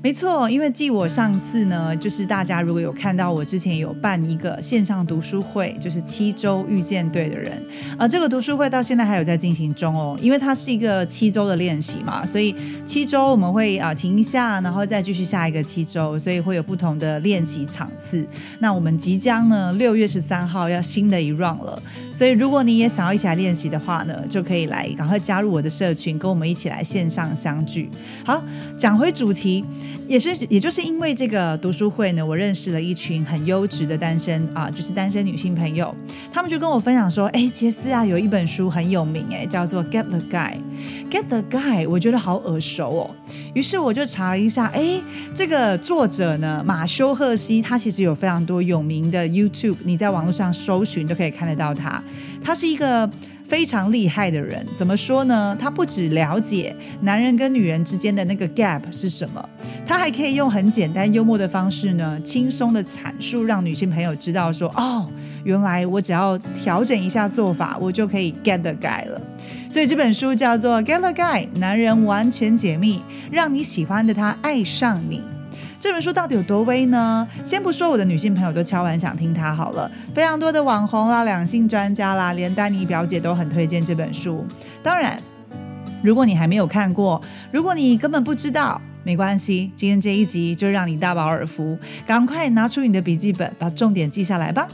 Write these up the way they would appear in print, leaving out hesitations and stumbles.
没错，因为继我上次呢，就是大家如果有看到我之前有办一个线上读书会，就是7周遇见对的人，这个读书会到现在还有在进行中哦，因为它是一个7周的练习嘛，所以7周我们会停一下，然后再继续下一个7周，所以会有不同的练习场次。那我们即将呢6月13号要新的一 round 了，所以如果你也想要一起来练习的话呢，就可以来赶快加入我的社群，跟我们一起来线上相聚。好，讲回主题，也就是因为这个读书会呢，我认识了一群很优质的单身就是单身女性朋友，他们就跟我分享说，杰斯啊，有一本书很有名，叫做 Get the Guy。Get the Guy 我觉得好耳熟哦，于是我就查了一下，这个作者呢，马修赫西，他其实有非常多有名的 YouTube， 你在网络上搜寻都可以看得到他。他是一个非常厉害的人，怎么说呢？他不只了解男人跟女人之间的那个 gap 是什么，他还可以用很简单幽默的方式呢，轻松的阐述，让女性朋友知道说，原来我只要调整一下做法，我就可以 get the guy 了。所以这本书叫做 Get the Guy， 男人完全解密，让你喜欢的他爱上你。这本书到底有多威呢？先不说我的女性朋友都敲完想听它好了，非常多的网红啦、两性专家啦，连丹妮表姐都很推荐这本书。当然，如果你还没有看过，如果你根本不知道，没关系，今天这一集就让你大饱耳福，赶快拿出你的笔记本，把重点记下来吧。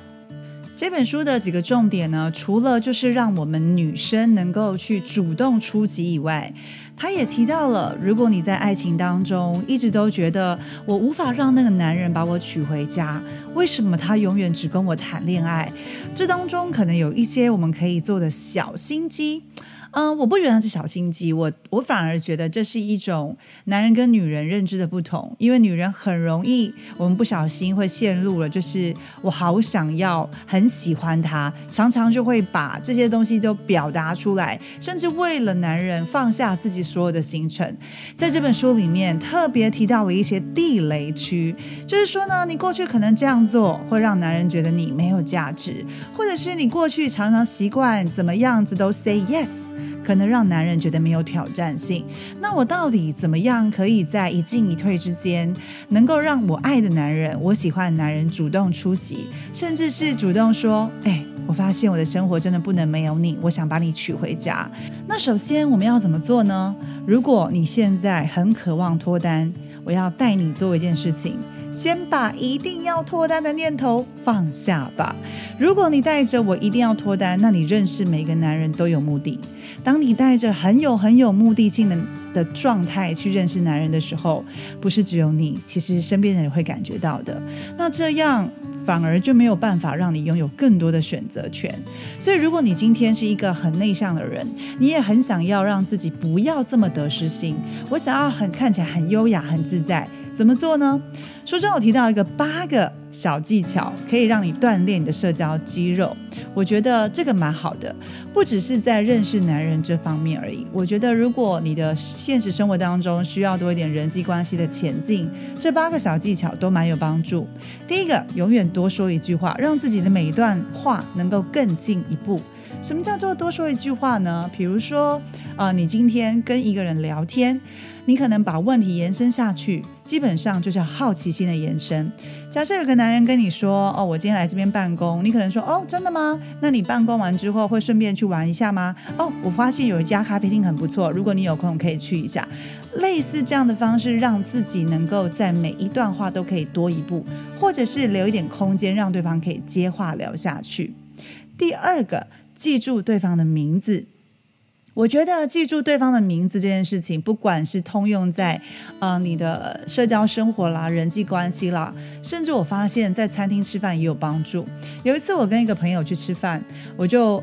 这本书的几个重点呢，除了就是让我们女生能够去主动出击以外，他也提到了，如果你在爱情当中一直都觉得我无法让那个男人把我娶回家，为什么他永远只跟我谈恋爱，这当中可能有一些我们可以做的小心机。我不觉得是小心机，我反而觉得这是一种男人跟女人认知的不同，因为女人很容易，我们不小心会陷入了，就是我好想要，很喜欢他，常常就会把这些东西都表达出来，甚至为了男人放下自己所有的行程。在这本书里面特别提到了一些地雷区，就是说呢，你过去可能这样做会让男人觉得你没有价值，或者是你过去常常习惯怎么样子都 say yes，可能让男人觉得没有挑战性。那我到底怎么样可以在一进一退之间，能够让我爱的男人，我喜欢的男人主动出击，甚至是主动说，我发现我的生活真的不能没有你，我想把你娶回家。那首先我们要怎么做呢？如果你现在很渴望脱单，我要带你做一件事情，先把一定要脱单的念头放下吧。如果你带着我一定要脱单，那你认识每个男人都有目的。当你带着很有目的性的状态去认识男人的时候，不是只有你，其实身边人也会感觉到的。那这样反而就没有办法让你拥有更多的选择权。所以如果你今天是一个很内向的人，你也很想要让自己不要这么得失心，我想要看起来很优雅很自在，怎么做呢？书中有提到一个8个小技巧，可以让你锻炼你的社交肌肉。我觉得这个蛮好的，不只是在认识男人这方面而已。我觉得如果你的现实生活当中需要多一点人际关系的前进，这8个小技巧都蛮有帮助。第一个，永远多说一句话，让自己的每一段话能够更进一步。什么叫做多说一句话呢？比如说你今天跟一个人聊天，你可能把问题延伸下去，基本上就是好奇心的延伸。假设有个男人跟你说，我今天来这边办公，你可能说，真的吗？那你办公完之后会顺便去玩一下吗？我发现有一家咖啡厅很不错，如果你有空可以去一下。类似这样的方式，让自己能够在每一段话都可以多一步，或者是留一点空间，让对方可以接话聊下去。第二个，记住对方的名字。我觉得记住对方的名字这件事情，不管是通用在你的社交生活啦、人际关系啦，甚至我发现在餐厅吃饭也有帮助。有一次我跟一个朋友去吃饭，我就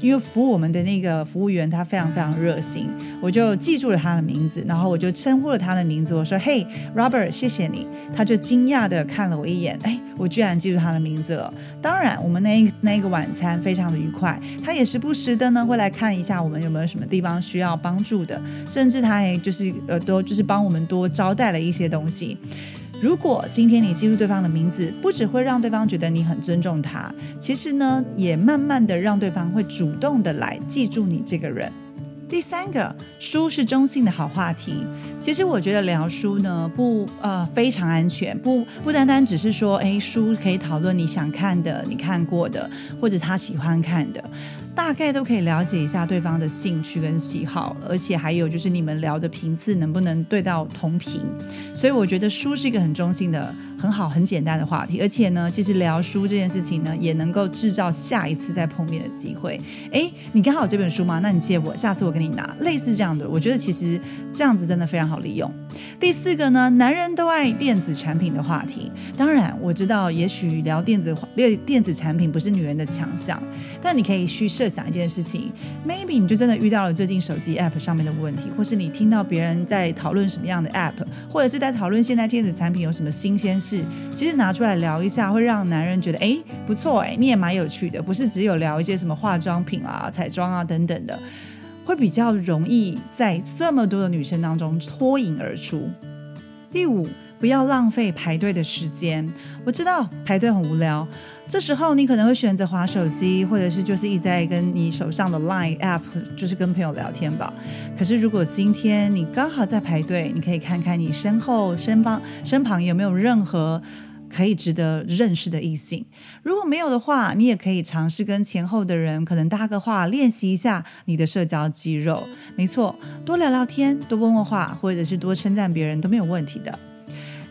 因为服务我们的那个服务员他非常非常热心，我就记住了他的名字，然后我就称呼了他的名字，我说 Hey Robert 谢谢你，他就惊讶的看了我一眼，哎，我居然记住他的名字了。当然我们那个晚餐非常的愉快，他也时不时的呢会来看一下我们有没有什么地方需要帮助的，甚至他也就是就是帮我们多招待了一些东西。如果今天你记住对方的名字，不只会让对方觉得你很尊重他，其实呢也慢慢的让对方会主动的来记住你这个人。第三个，书是中性的好话题。其实我觉得聊书呢非常安全，不单单只是说书可以讨论你想看的、你看过的，或者他喜欢看的，大概都可以了解一下对方的兴趣跟喜好，而且还有就是你们聊的频次能不能对到同频。所以我觉得书是一个很中性的、很好、很简单的话题，而且呢其实聊书这件事情呢也能够制造下一次再碰面的机会。你刚好有这本书吗？那你借我，下次我给你拿，类似这样的。我觉得其实这样子真的非常好利用。第四个呢，男人都爱电子产品的话题。当然我知道也许聊电子产品不是女人的强项，但你可以去设想一件事情， maybe 你就真的遇到了最近手机 app 上面的问题，或是你听到别人在讨论什么样的 app， 或者是在讨论现在电子产品有什么新鲜事，其实拿出来聊一下会让男人觉得不错，你也蛮有趣的，不是只有聊一些什么化妆品啊、彩妆啊等等的，会比较容易在这么多的女生当中脱颖而出。第五，不要浪费排队的时间。我知道排队很无聊，这时候你可能会选择滑手机，或者是就是一直在跟你手上的 LINE app 就是跟朋友聊天吧。可是如果今天你刚好在排队，你可以看看你身旁有没有任何可以值得认识的异性，如果没有的话，你也可以尝试跟前后的人可能搭个话，练习一下你的社交肌肉。没错，多聊聊天，多问问话，或者是多称赞别人都没有问题的。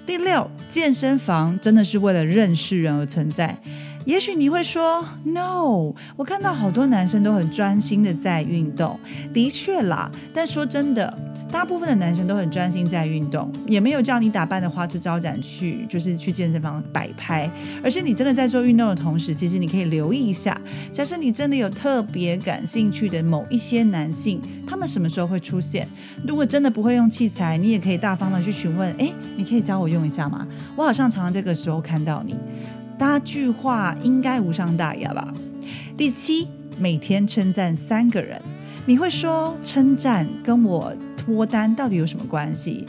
第六，健身房真的是为了认识人而存在。也许你会说 No， 我看到好多男生都很专心的在运动，的确啦，但说真的，大部分的男生都很专心在运动，也没有叫你打扮的花枝招展去健身房摆拍，而是你真的在做运动的同时，其实你可以留意一下，假设你真的有特别感兴趣的某一些男性，他们什么时候会出现。如果真的不会用器材，你也可以大方的去询问，你可以教我用一下吗？我好像常常这个时候看到你，搭句话应该无伤大雅吧。第七，每天称赞3个人。你会说称赞跟我脱单到底有什么关系？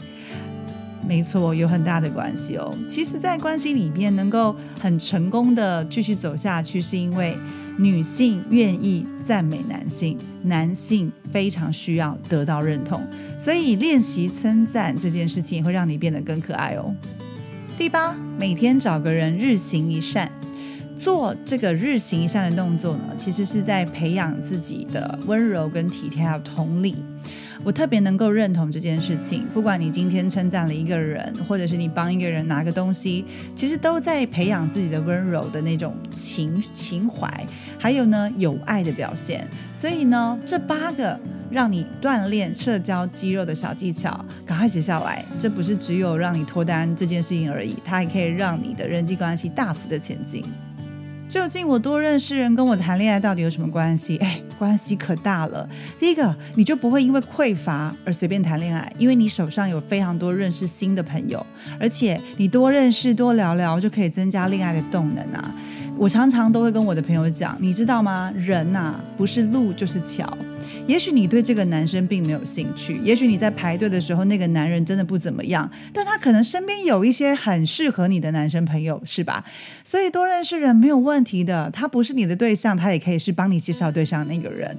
没错，有很大的关系哦。其实在关系里面能够很成功的继续走下去，是因为女性愿意赞美男性，男性非常需要得到认同，所以练习称赞这件事情会让你变得更可爱哦。第八，每天找个人日行一善。做这个日行一善的动作呢，其实是在培养自己的温柔跟体贴还有同理。我特别能够认同这件事情，不管你今天称赞了一个人，或者是你帮一个人拿个东西，其实都在培养自己的温柔的那种情怀，还有呢友爱的表现。所以呢，这8个让你锻炼社交肌肉的小技巧，赶快写下来。这不是只有让你脱单这件事情而已，它还可以让你的人际关系大幅的前进。究竟我多认识人跟我谈恋爱到底有什么关系？关系可大了。第一个，你就不会因为匮乏而随便谈恋爱，因为你手上有非常多认识新的朋友，而且你多认识多聊聊就可以增加恋爱的动能啊。我常常都会跟我的朋友讲，你知道吗，人啊不是路就是桥。也许你对这个男生并没有兴趣，也许你在排队的时候那个男人真的不怎么样，但他可能身边有一些很适合你的男生朋友，是吧？所以多认识人没有问题的，他不是你的对象，他也可以是帮你介绍对象那个人。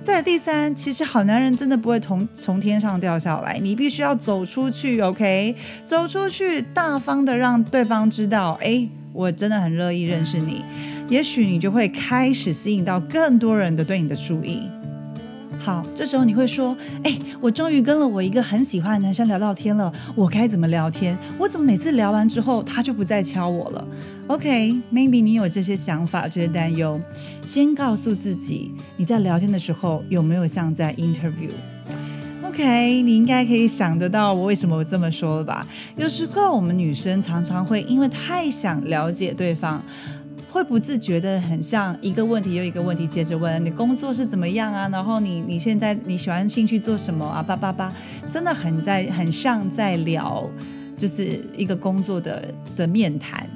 再来第三，其实好男人真的不会从天上掉下来，你必须要走出去 OK， 走出去大方的让对方知道，我真的很乐意认识你，也许你就会开始吸引到更多人的对你的注意。好，这时候你会说，我终于跟了我一个很喜欢的男生聊到天了，我该怎么聊天？我怎么每次聊完之后他就不再敲我了？ OK，maybe 你有这些想法，这些担忧，先告诉自己，你在聊天的时候有没有像在 interview？OK， 你应该可以想得到我为什么我这么说了吧？有时候我们女生常常会因为太想了解对方，会不自觉的很像一个问题又一个问题接着问，你工作是怎么样啊，然后你现在你喜欢兴趣做什么啊，真的很像在聊就是一个工作的面谈。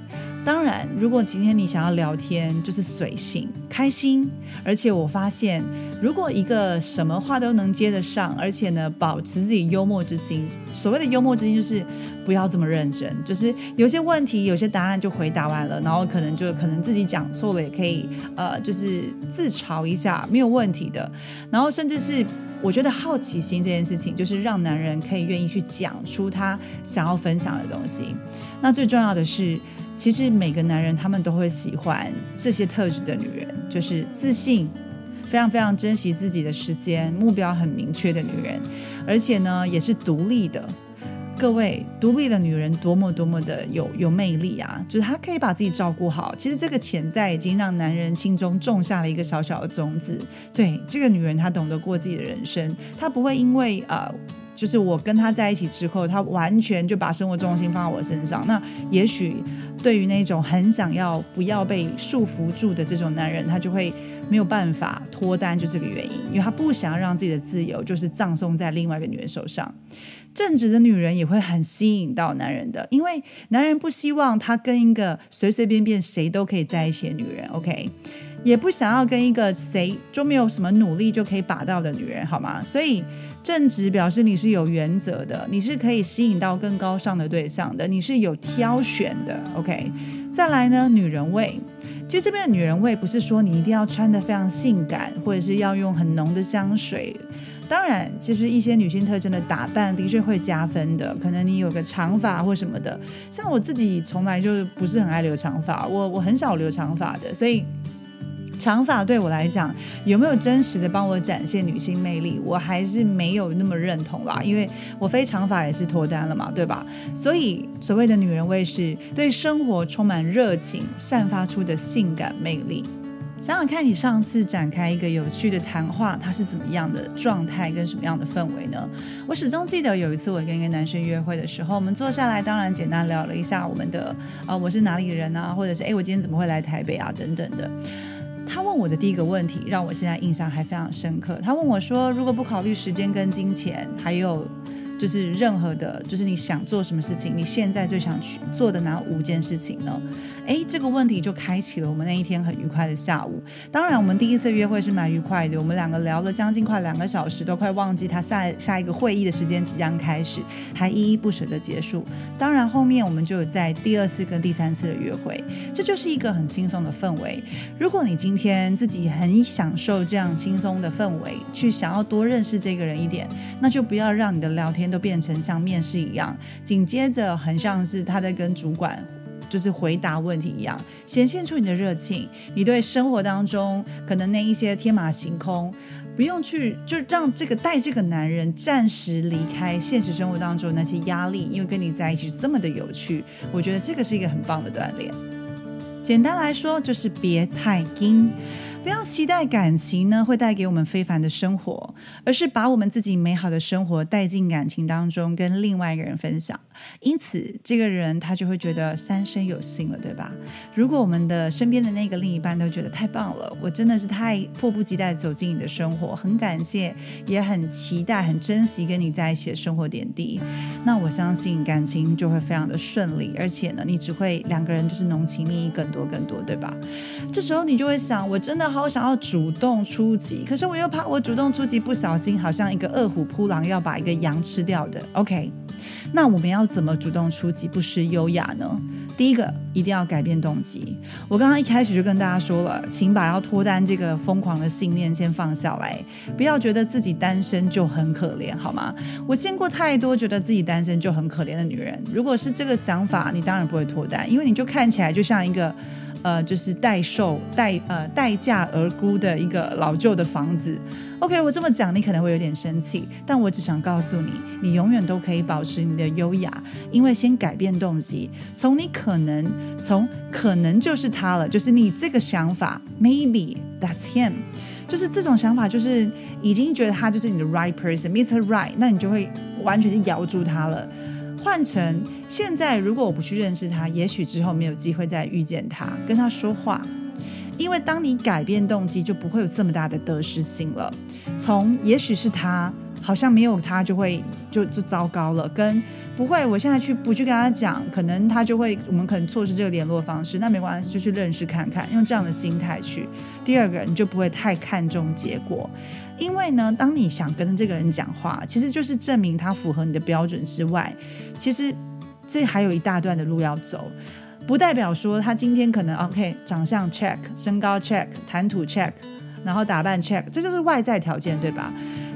当然如果今天你想要聊天就是随性开心，而且我发现如果一个什么话都能接得上，而且呢保持自己幽默之心，所谓的幽默之心就是不要这么认真，就是有些问题有些答案就回答完了，然后可能自己讲错了也可以就是自嘲一下没有问题的。然后甚至是我觉得好奇心这件事情就是让男人可以愿意去讲出他想要分享的东西。那最重要的是其实每个男人他们都会喜欢这些特质的女人，就是自信，非常非常珍惜自己的时间，目标很明确的女人，而且呢也是独立的。各位，独立的女人多么多么的有魅力啊，就是她可以把自己照顾好。其实这个潜在已经让男人心中种下了一个小小的种子，对，这个女人她懂得过自己的人生，她不会因为就是我跟他在一起之后，他完全就把生活重心放在我身上。那也许对于那种很想要不要被束缚住的这种男人，他就会没有办法脱单，就这个原因，因为他不想让自己的自由就是葬送在另外一个女人手上。正直的女人也会很吸引到男人的，因为男人不希望他跟一个随随便便谁都可以在一起的女人 OK， 也不想要跟一个谁就没有什么努力就可以把到的女人，好吗？所以正直表示你是有原则的，你是可以吸引到更高尚的对象的，你是有挑选的 OK。 再来呢，女人味，其实这边的女人味不是说你一定要穿得非常性感，或者是要用很浓的香水，当然其实一些女性特征的打扮的确会加分的，可能你有个长发或什么的，像我自己从来就不是很爱留长发，我很少留长发的，所以长发对我来讲有没有真实的帮我展现女性魅力，我还是没有那么认同啦，因为我非长发也是脱单了嘛，对吧？所以所谓的女人味是对生活充满热情，散发出的性感魅力。想想看，你上次展开一个有趣的谈话，它是怎么样的状态跟什么样的氛围呢？我始终记得有一次我跟一个男生约会的时候，我们坐下来当然简单聊了一下我们的我是哪里人啊，或者是我今天怎么会来台北啊等等的。他问我的第一个问题让我现在印象还非常深刻，他问我说，如果不考虑时间跟金钱，还有就是任何的就是你想做什么事情，你现在最想去做的哪5件事情呢？这个问题就开启了我们那一天很愉快的下午。当然我们第一次约会是蛮愉快的，我们两个聊了将近快2个小时，都快忘记他下一个会议的时间即将开始，还依依不舍的结束。当然后面我们就有在第2次跟第3次的约会，这就是一个很轻松的氛围。如果你今天自己很享受这样轻松的氛围，去想要多认识这个人一点，那就不要让你的聊天都变成像面试一样，紧接着很像是他在跟主管就是回答问题一样，显现出你的热情，你对生活当中可能那一些天马行空，不用去就让带这个男人暂时离开现实生活当中那些压力，因为跟你在一起这么的有趣，我觉得这个是一个很棒的锻炼。简单来说就是别太硬，不要期待感情呢会带给我们非凡的生活，而是把我们自己美好的生活带进感情当中，跟另外一个人分享。因此这个人他就会觉得三生有幸了，对吧？如果我们的身边的那个另一半都觉得太棒了，我真的是太迫不及待走进你的生活，很感谢，也很期待，很珍惜跟你在一起的生活点滴，那我相信感情就会非常的顺利，而且呢你只会两个人就是浓情蜜意更多，对吧？这时候你就会想，我真的好想要主动出击，可是我又怕我主动出击不小心好像一个饿虎扑狼要把一个羊吃掉的 OK。 那我们要怎么主动出击不失优雅呢？第一个，一定要改变动机。我刚刚一开始就跟大家说了，请把要脱单这个疯狂的信念先放下来，不要觉得自己单身就很可怜，好吗？我见过太多觉得自己单身就很可怜的女人，如果是这个想法，你当然不会脱单，因为你就看起来就像一个就是待价而沽的一个老旧的房子 OK。 我这么讲你可能会有点生气，但我只想告诉你，你永远都可以保持你的优雅，因为先改变动机，从可能就是他了，就是你这个想法 maybe that's him， 就是这种想法，就是已经觉得他就是你的 right person Mr. Right， 那你就会完全是咬住他了，换成现在如果我不去认识他，也许之后没有机会再遇见他，跟他说话。因为当你改变动机，就不会有这么大的得失心了。从也许是他，好像没有他就会就糟糕了，跟不会，我现在不去跟他讲，可能他就会，我们可能错失这个联络方式，那没关系，就去认识看看，用这样的心态去。第二个，你就不会太看重结果，因为呢，当你想跟这个人讲话，其实就是证明他符合你的标准之外，其实这还有一大段的路要走。不代表说他今天可能 OK， 长相 check， 身高 check， 谈吐 check， 然后打扮 check， 这就是外在条件，对吧？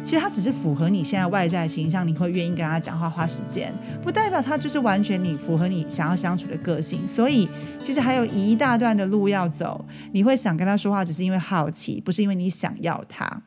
其实他只是符合你现在外在形象，你会愿意跟他讲话花时间，不代表他就是完全你符合你想要相处的个性。所以其实还有一大段的路要走，你会想跟他说话只是因为好奇，不是因为你想要他。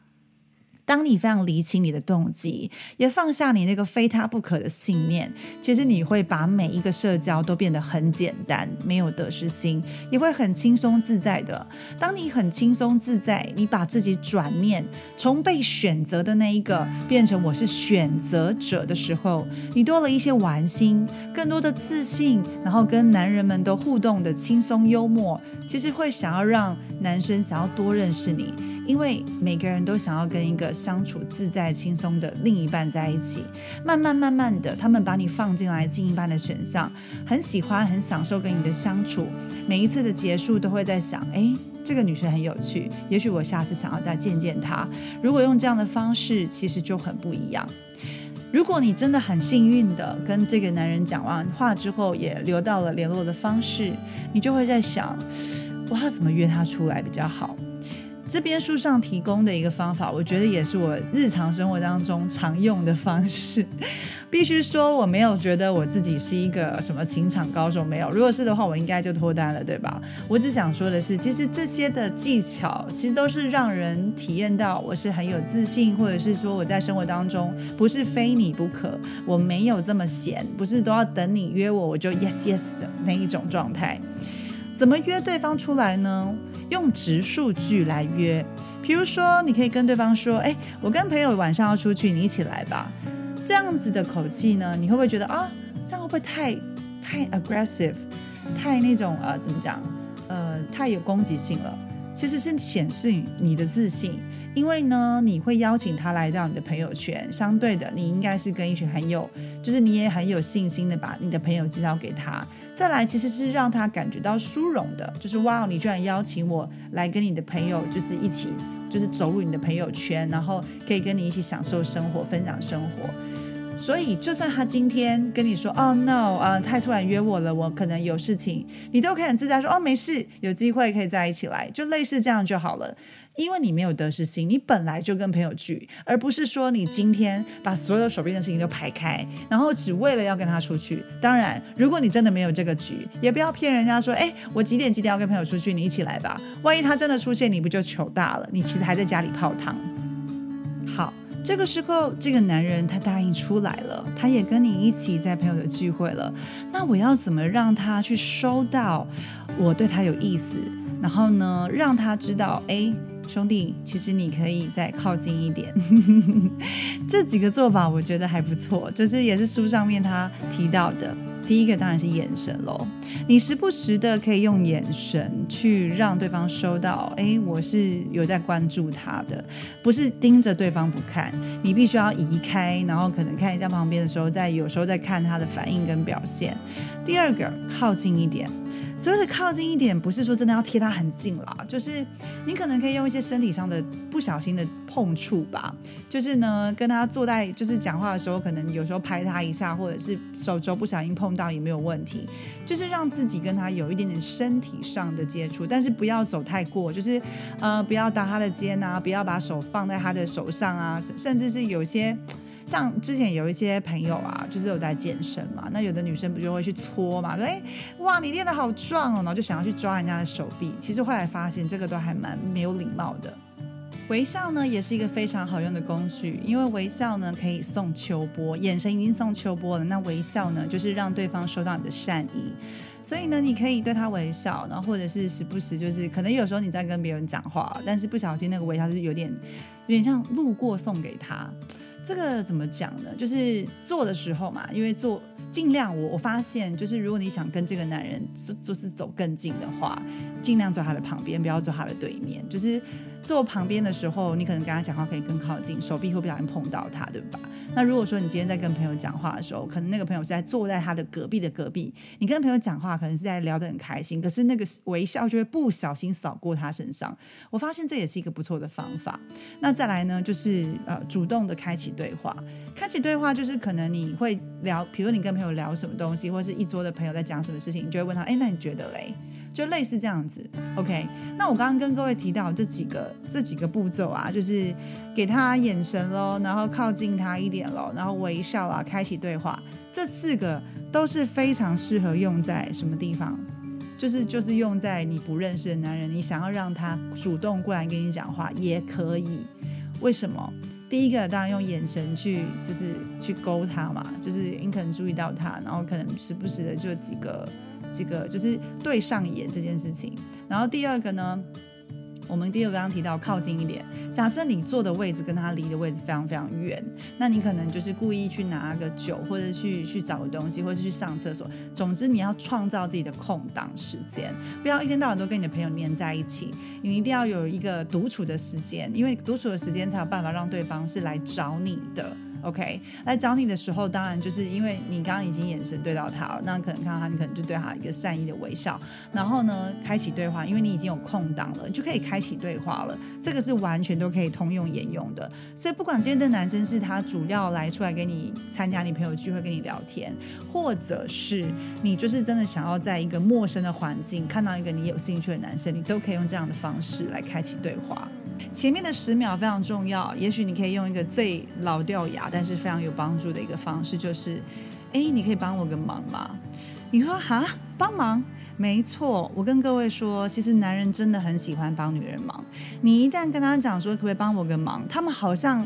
当你非常厘清你的动机，也放下你那个非他不可的信念，其实你会把每一个社交都变得很简单，没有得失心，也会很轻松自在的。当你很轻松自在，你把自己转念从被选择的那一个变成我是选择者的时候，你多了一些玩心，更多的自信，然后跟男人们都互动的轻松幽默，其实会想要让男生想要多认识你，因为每个人都想要跟一个相处自在轻松的另一半在一起。慢慢的，他们把你放进来进一半的选项，很喜欢很享受跟你的相处，每一次的结束都会在想，这个女生很有趣，也许我下次想要再见见她。如果用这样的方式，其实就很不一样。如果你真的很幸运的跟这个男人讲完话之后，也留到了联络的方式，你就会在想，我要怎么约他出来比较好。这边书上提供的一个方法，我觉得也是我日常生活当中常用的方式。必须说我没有觉得我自己是一个什么情场高手，没有，如果是的话我应该就脱单了，对吧？我只想说的是，其实这些的技巧其实都是让人体验到我是很有自信，或者是说我在生活当中不是非你不可，我没有这么闲，不是都要等你约我，我就 yes yes 的那一种状态。怎么约对方出来呢？用直述句来约，比如说你可以跟对方说，我跟朋友晚上要出去，你一起来吧。这样子的口气呢，你会不会觉得这样会不会太 aggressive， 太那种怎么讲，太有攻击性了？其实是显示你的自信，因为呢你会邀请他来到你的朋友圈，相对的你应该是跟一群很有，就是你也很有信心的把你的朋友介绍给他。再来其实是让他感觉到殊荣的，就是哇，你居然邀请我来跟你的朋友就是一起，就是走入你的朋友圈，然后可以跟你一起享受生活，分享生活。所以就算他今天跟你说太突然约我了，我可能有事情，你都可以很自在说没事，有机会可以在一起来，就类似这样就好了。因为你没有得失心，你本来就跟朋友聚，而不是说你今天把所有手边的事情都排开，然后只为了要跟他出去。当然如果你真的没有这个局，也不要骗人家说我几点要跟朋友出去，你一起来吧，万一他真的出现，你不就糗大了，你其实还在家里泡汤。好，这个时候这个男人他答应出来了，他也跟你一起在朋友的聚会了，那我要怎么让他去收到我对他有意思，然后呢让他知道兄弟，其实你可以再靠近一点。这几个做法我觉得还不错，就是也是书上面他提到的。第一个当然是眼神咯，你时不时的可以用眼神去让对方收到我是有在关注他的，不是盯着对方不看，你必须要移开，然后可能看一下旁边的时候，有时候再看他的反应跟表现。第二个，靠近一点。所谓的靠近一点，不是说真的要贴他很近啦，就是你可能可以用一些身体上的不小心的碰触吧，就是呢跟他坐在，就是讲话的时候可能有时候拍他一下，或者是手肘不小心碰到也没有问题，就是让自己跟他有一点点身体上的接触，但是不要走太过，就是不要搭他的肩啊，不要把手放在他的手上啊，甚至是有些像之前有一些朋友啊，就是有在健身嘛，那有的女生不就会去搓嘛，说哇你练得好壮哦，然后就想要去抓人家的手臂，其实后来发现这个都还蛮没有礼貌的。微笑呢也是一个非常好用的工具，因为微笑呢可以送秋波，眼神已经送秋波了，那微笑呢就是让对方收到你的善意。所以呢你可以对他微笑，然后或者是时不时，就是可能有时候你在跟别人讲话，但是不小心那个微笑就是有点像路过送给他，这个怎么讲呢，就是做的时候嘛，因为做尽量我发现就是如果你想跟这个男人就是走更近的话，尽量坐他的旁边，不要坐他的对面。就是坐旁边的时候，你可能跟他讲话可以更靠近，手臂会不小心碰到他，对吧？那如果说你今天在跟朋友讲话的时候，可能那个朋友是在坐在他的隔壁的隔壁，你跟朋友讲话可能是在聊得很开心，可是那个微笑就会不小心扫过他身上。我发现这也是一个不错的方法。那再来呢，就是主动的开启对话。开启对话就是可能你会聊，比如你跟朋友聊什么东西，或是一桌的朋友在讲什么事情，你就会问他，哎，那你觉得嘞？就类似这样子。 OK， 那我刚刚跟各位提到这几个步骤啊，就是给他眼神咯，然后靠近他一点咯，然后微笑啊，开启对话，这四个都是非常适合用在什么地方，就是用在你不认识的男人，你想要让他主动过来跟你讲话也可以。为什么？第一个当然用眼神去勾他嘛，就是你可能注意到他，然后可能时不时的就几个就是对上眼这件事情。然后第二个呢，我们第二个刚刚提到靠近一点，假设你坐的位置跟他离的位置非常非常远，那你可能就是故意去拿个酒，或者去找个东西，或者去上厕所，总之你要创造自己的空档时间，不要一天到晚都跟你的朋友黏在一起，你一定要有一个独处的时间，因为独处的时间才有办法让对方是来找你的。OK， 来找你的时候，当然就是因为你刚刚已经眼神对到他了，那可能看到他，你可能就对他一个善意的微笑，然后呢，开启对话，因为你已经有空档了，你就可以开启对话了。这个是完全都可以通用沿用的。所以不管今天的男生是他主要来出来跟你参加你朋友聚会跟你聊天，或者是你就是真的想要在一个陌生的环境看到一个你有兴趣的男生，你都可以用这样的方式来开启对话。前面的10秒非常重要，也许你可以用一个最老掉牙但是非常有帮助的一个方式，就是你可以帮我个忙吗？你说哈，帮忙？没错，我跟各位说，其实男人真的很喜欢帮女人忙。你一旦跟他讲说可不可以帮我个忙，他们好像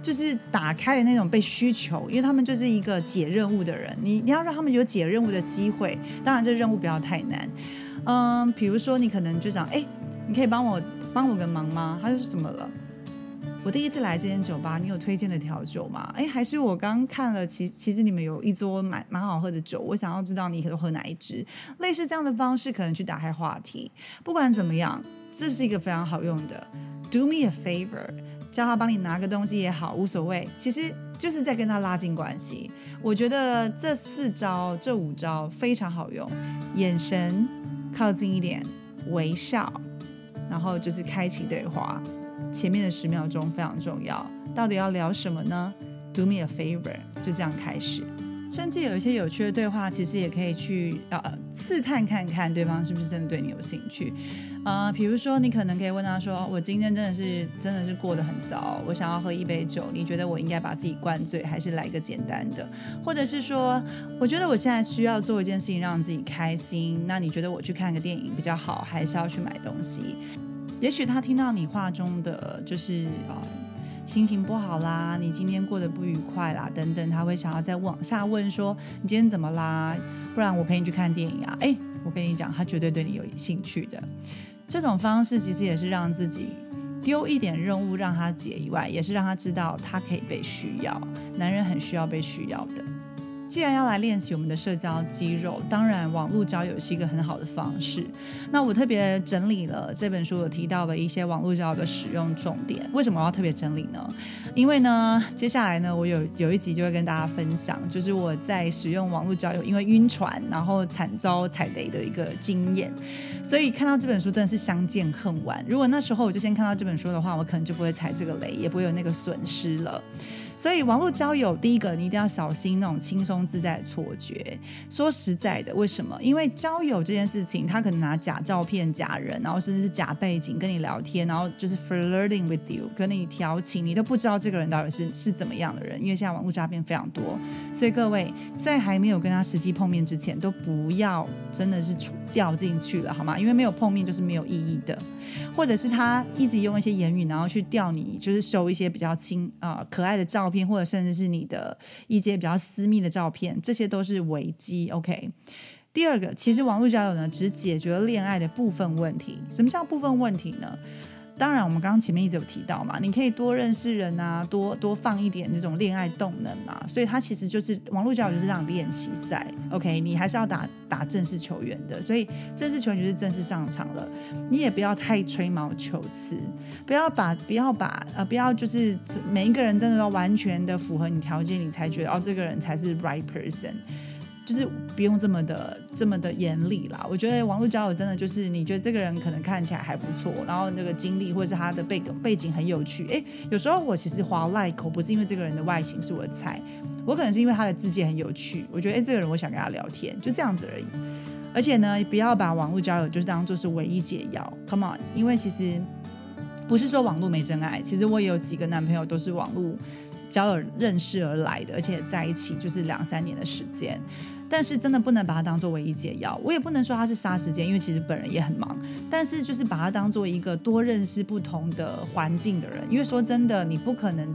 就是打开了那种被需求，因为他们就是一个解任务的人，你要让他们有解任务的机会，当然这任务不要太难。比如说你可能就讲，你可以帮我个忙吗？他就说怎么了？我第一次来这间酒吧，你有推荐的调酒吗？还是我刚看了，其实你们有一桌蛮好喝的酒，我想要知道你都喝哪一支。类似这样的方式，可能去打开话题。不管怎么样，这是一个非常好用的。Do me a favor， 叫他帮你拿个东西也好，无所谓。其实就是在跟他拉近关系。我觉得这4招、这5招非常好用：眼神靠近一点，微笑，然后就是开启对话。前面的10秒钟非常重要，到底要聊什么呢？ Do me a favor， 就这样开始。甚至有一些有趣的对话，其实也可以去刺探看看对方是不是真的对你有兴趣。比如说你可能可以问他说，我今天真的是过得很糟，我想要喝1杯酒，你觉得我应该把自己灌醉，还是来个简单的？或者是说，我觉得我现在需要做一件事情让自己开心，那你觉得我去看个电影比较好，还是要去买东西？也许他听到你话中的就是心情不好啦，你今天过得不愉快啦等等，他会想要再往下问说你今天怎么啦，不然我陪你去看电影啊。我跟你讲，他绝对对你有兴趣的。这种方式其实也是让自己丢一点任务让他解以外，也是让他知道他可以被需要，男人很需要被需要的。既然要来练习我们的社交肌肉，当然网络交友是一个很好的方式。那我特别整理了这本书有提到的一些网络交友的使用重点。为什么我要特别整理呢？因为呢，接下来呢，我有一集就会跟大家分享，就是我在使用网络交友因为晕船然后惨遭踩雷的一个经验。所以看到这本书真的是相见恨晚，如果那时候我就先看到这本书的话，我可能就不会踩这个雷，也不会有那个损失了。所以网络交友，第一个你一定要小心那种轻松自在的错觉。说实在的，为什么？因为交友这件事情，他可能拿假照片、假人，然后甚至是假背景跟你聊天，然后就是 flirting with you， 跟你调情，你都不知道这个人到底是怎么样的人。因为现在网络诈骗非常多，所以各位在还没有跟他实际碰面之前，都不要真的是掉进去了，好吗？因为没有碰面就是没有意义的。或者是他一直用一些言语，然后去钓你，就是秀一些比较可爱的照片，或者甚至是你的一些比较私密的照片，这些都是危机。 OK， 第二个，其实网络交友呢只解决了恋爱的部分问题。什么叫部分问题呢？当然我们刚刚前面一直有提到嘛，你可以多认识人啊，多放一点这种恋爱动能啊，所以它其实就是网络交友就是让练习赛 OK， 你还是要打正式球员的，所以正式球员就是正式上场了，你也不要太吹毛求疵，不要就是每一个人真的要完全的符合你条件，你才觉得哦这个人才是 right person，就是不用这么的严厉啦。我觉得网络交友真的就是你觉得这个人可能看起来还不错，然后那个经历或者是他的背景很有趣，哎，有时候我其实滑 like 不是因为这个人的外形是我的菜，我可能是因为他的字迹很有趣，我觉得哎这个人我想跟他聊天，就这样子而已。而且呢，不要把网络交友就是当做是唯一解药 come on， 因为其实不是说网络没真爱，其实我也有几个男朋友都是网络交友认识而来的，而且在一起就是2-3年的时间，但是真的不能把它当作唯一解药，我也不能说它是杀时间，因为其实本人也很忙，但是就是把它当作一个多认识不同的环境的人，因为说真的你不能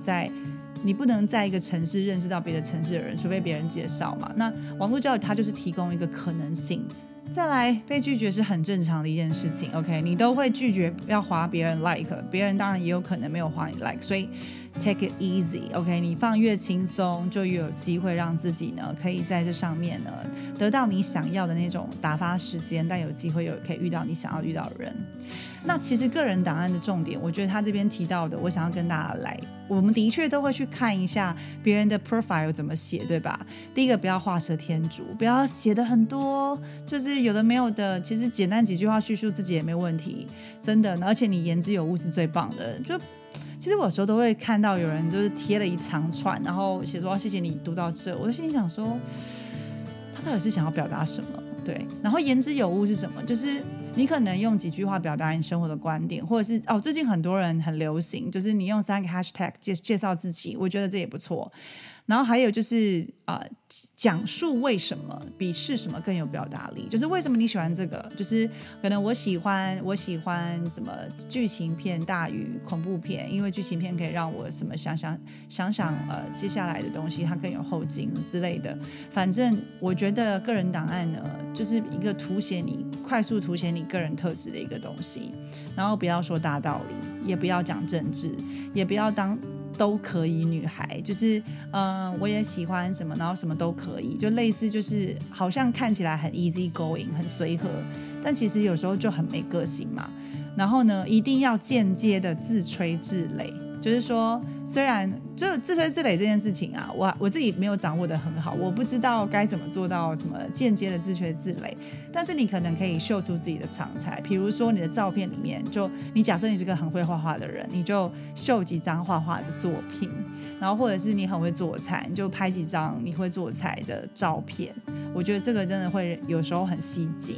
在一个城市认识到别的城市的人，除非别人介绍嘛，那网络交友它就是提供一个可能性。再来，被拒绝是很正常的一件事情 OK， 你都会拒绝要滑别人 like， 别人当然也有可能没有滑你 like， 所以 take it easy OK， 你放越轻松就越有机会让自己呢可以在这上面呢得到你想要的那种打发时间，但有机会有可以遇到你想要遇到的人。那其实个人档案的重点，我觉得他这边提到的，我想要跟大家来，我们的确都会去看一下别人的 profile 怎么写，对吧？第一个，不要画蛇添足，不要写的很多，就是有的没有的，其实简单几句话叙述自己也没问题，真的。而且你言之有物是最棒的。就其实我有时候都会看到有人就是贴了一长串，然后写说谢谢你读到这，我就心里想说，他到底是想要表达什么？对，然后言之有物是什么？就是你可能用几句话表达你生活的观点，或者是哦，最近很多人很流行，就是你用3个 hashtag 介绍自己，我觉得这也不错。然后还有就是讲述为什么比是什么更有表达力，就是为什么你喜欢这个，就是可能我喜欢什么剧情片大于恐怖片，因为剧情片可以让我什么想想接下来的东西它更有后劲之类的。反正我觉得个人档案呢就是一个快速凸显你个人特质的一个东西，然后不要说大道理，也不要讲政治，也不要当都可以女孩，就是我也喜欢什么，然后什么都可以，就类似就是好像看起来很 easy going 很随和，但其实有时候就很没个性嘛。然后呢，一定要间接的自吹自擂，就是说虽然就自吹自擂这件事情啊，我自己没有掌握得很好，我不知道该怎么做到什么间接的自吹自擂，但是你可能可以秀出自己的长才，比如说你的照片里面，就你假设你是个很会画画的人，你就秀几张画画的作品，然后或者是你很会做菜，你就拍几张你会做菜的照片，我觉得这个真的会有时候很吸睛。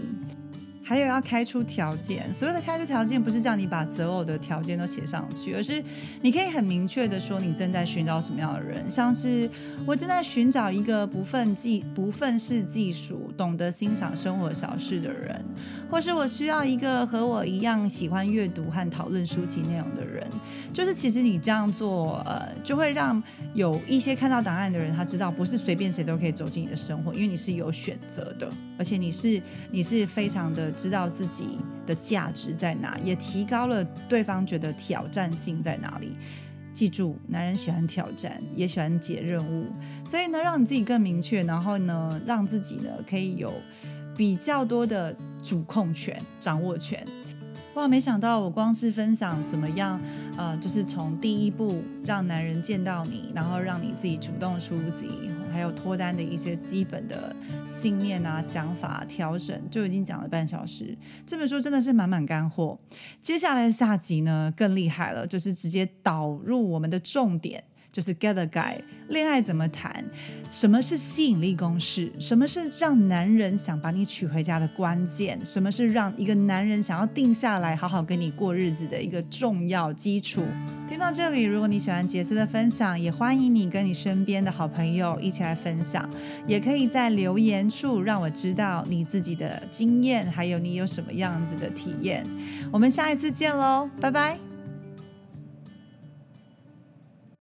还有要开出条件，所谓的开出条件不是叫你把择偶的条件都写上去，而是你可以很明确的说你正在寻找什么样的人，像是我正在寻找一个不愤世嫉俗、懂得欣赏生活小事的人，或是我需要一个和我一样喜欢阅读和讨论书籍内容的人。就是其实你这样做就会让有一些看到档案的人他知道不是随便谁都可以走进你的生活，因为你是有选择的，而且你是非常的知道自己的价值在哪，也提高了对方觉得挑战性在哪里。记住，男人喜欢挑战，也喜欢解任务，所以呢让你自己更明确，然后呢让自己呢可以有比较多的主控权、掌握权。哇，没想到我光是分享怎么样就是从第一步让男人见到你，然后让你自己主动出击，还有脱单的一些基本的信念啊、想法调整，就已经讲了半小时。这本书真的是满满干货。接下来下集呢更厉害了，就是直接导入我们的重点，就是 Get the Guy， 恋爱怎么谈，什么是吸引力公式，什么是让男人想把你娶回家的关键，什么是让一个男人想要定下来好好跟你过日子的一个重要基础。听到这里，如果你喜欢杰斯的分享，也欢迎你跟你身边的好朋友一起来分享，也可以在留言处让我知道你自己的经验，还有你有什么样子的体验。我们下一次见咯，拜拜。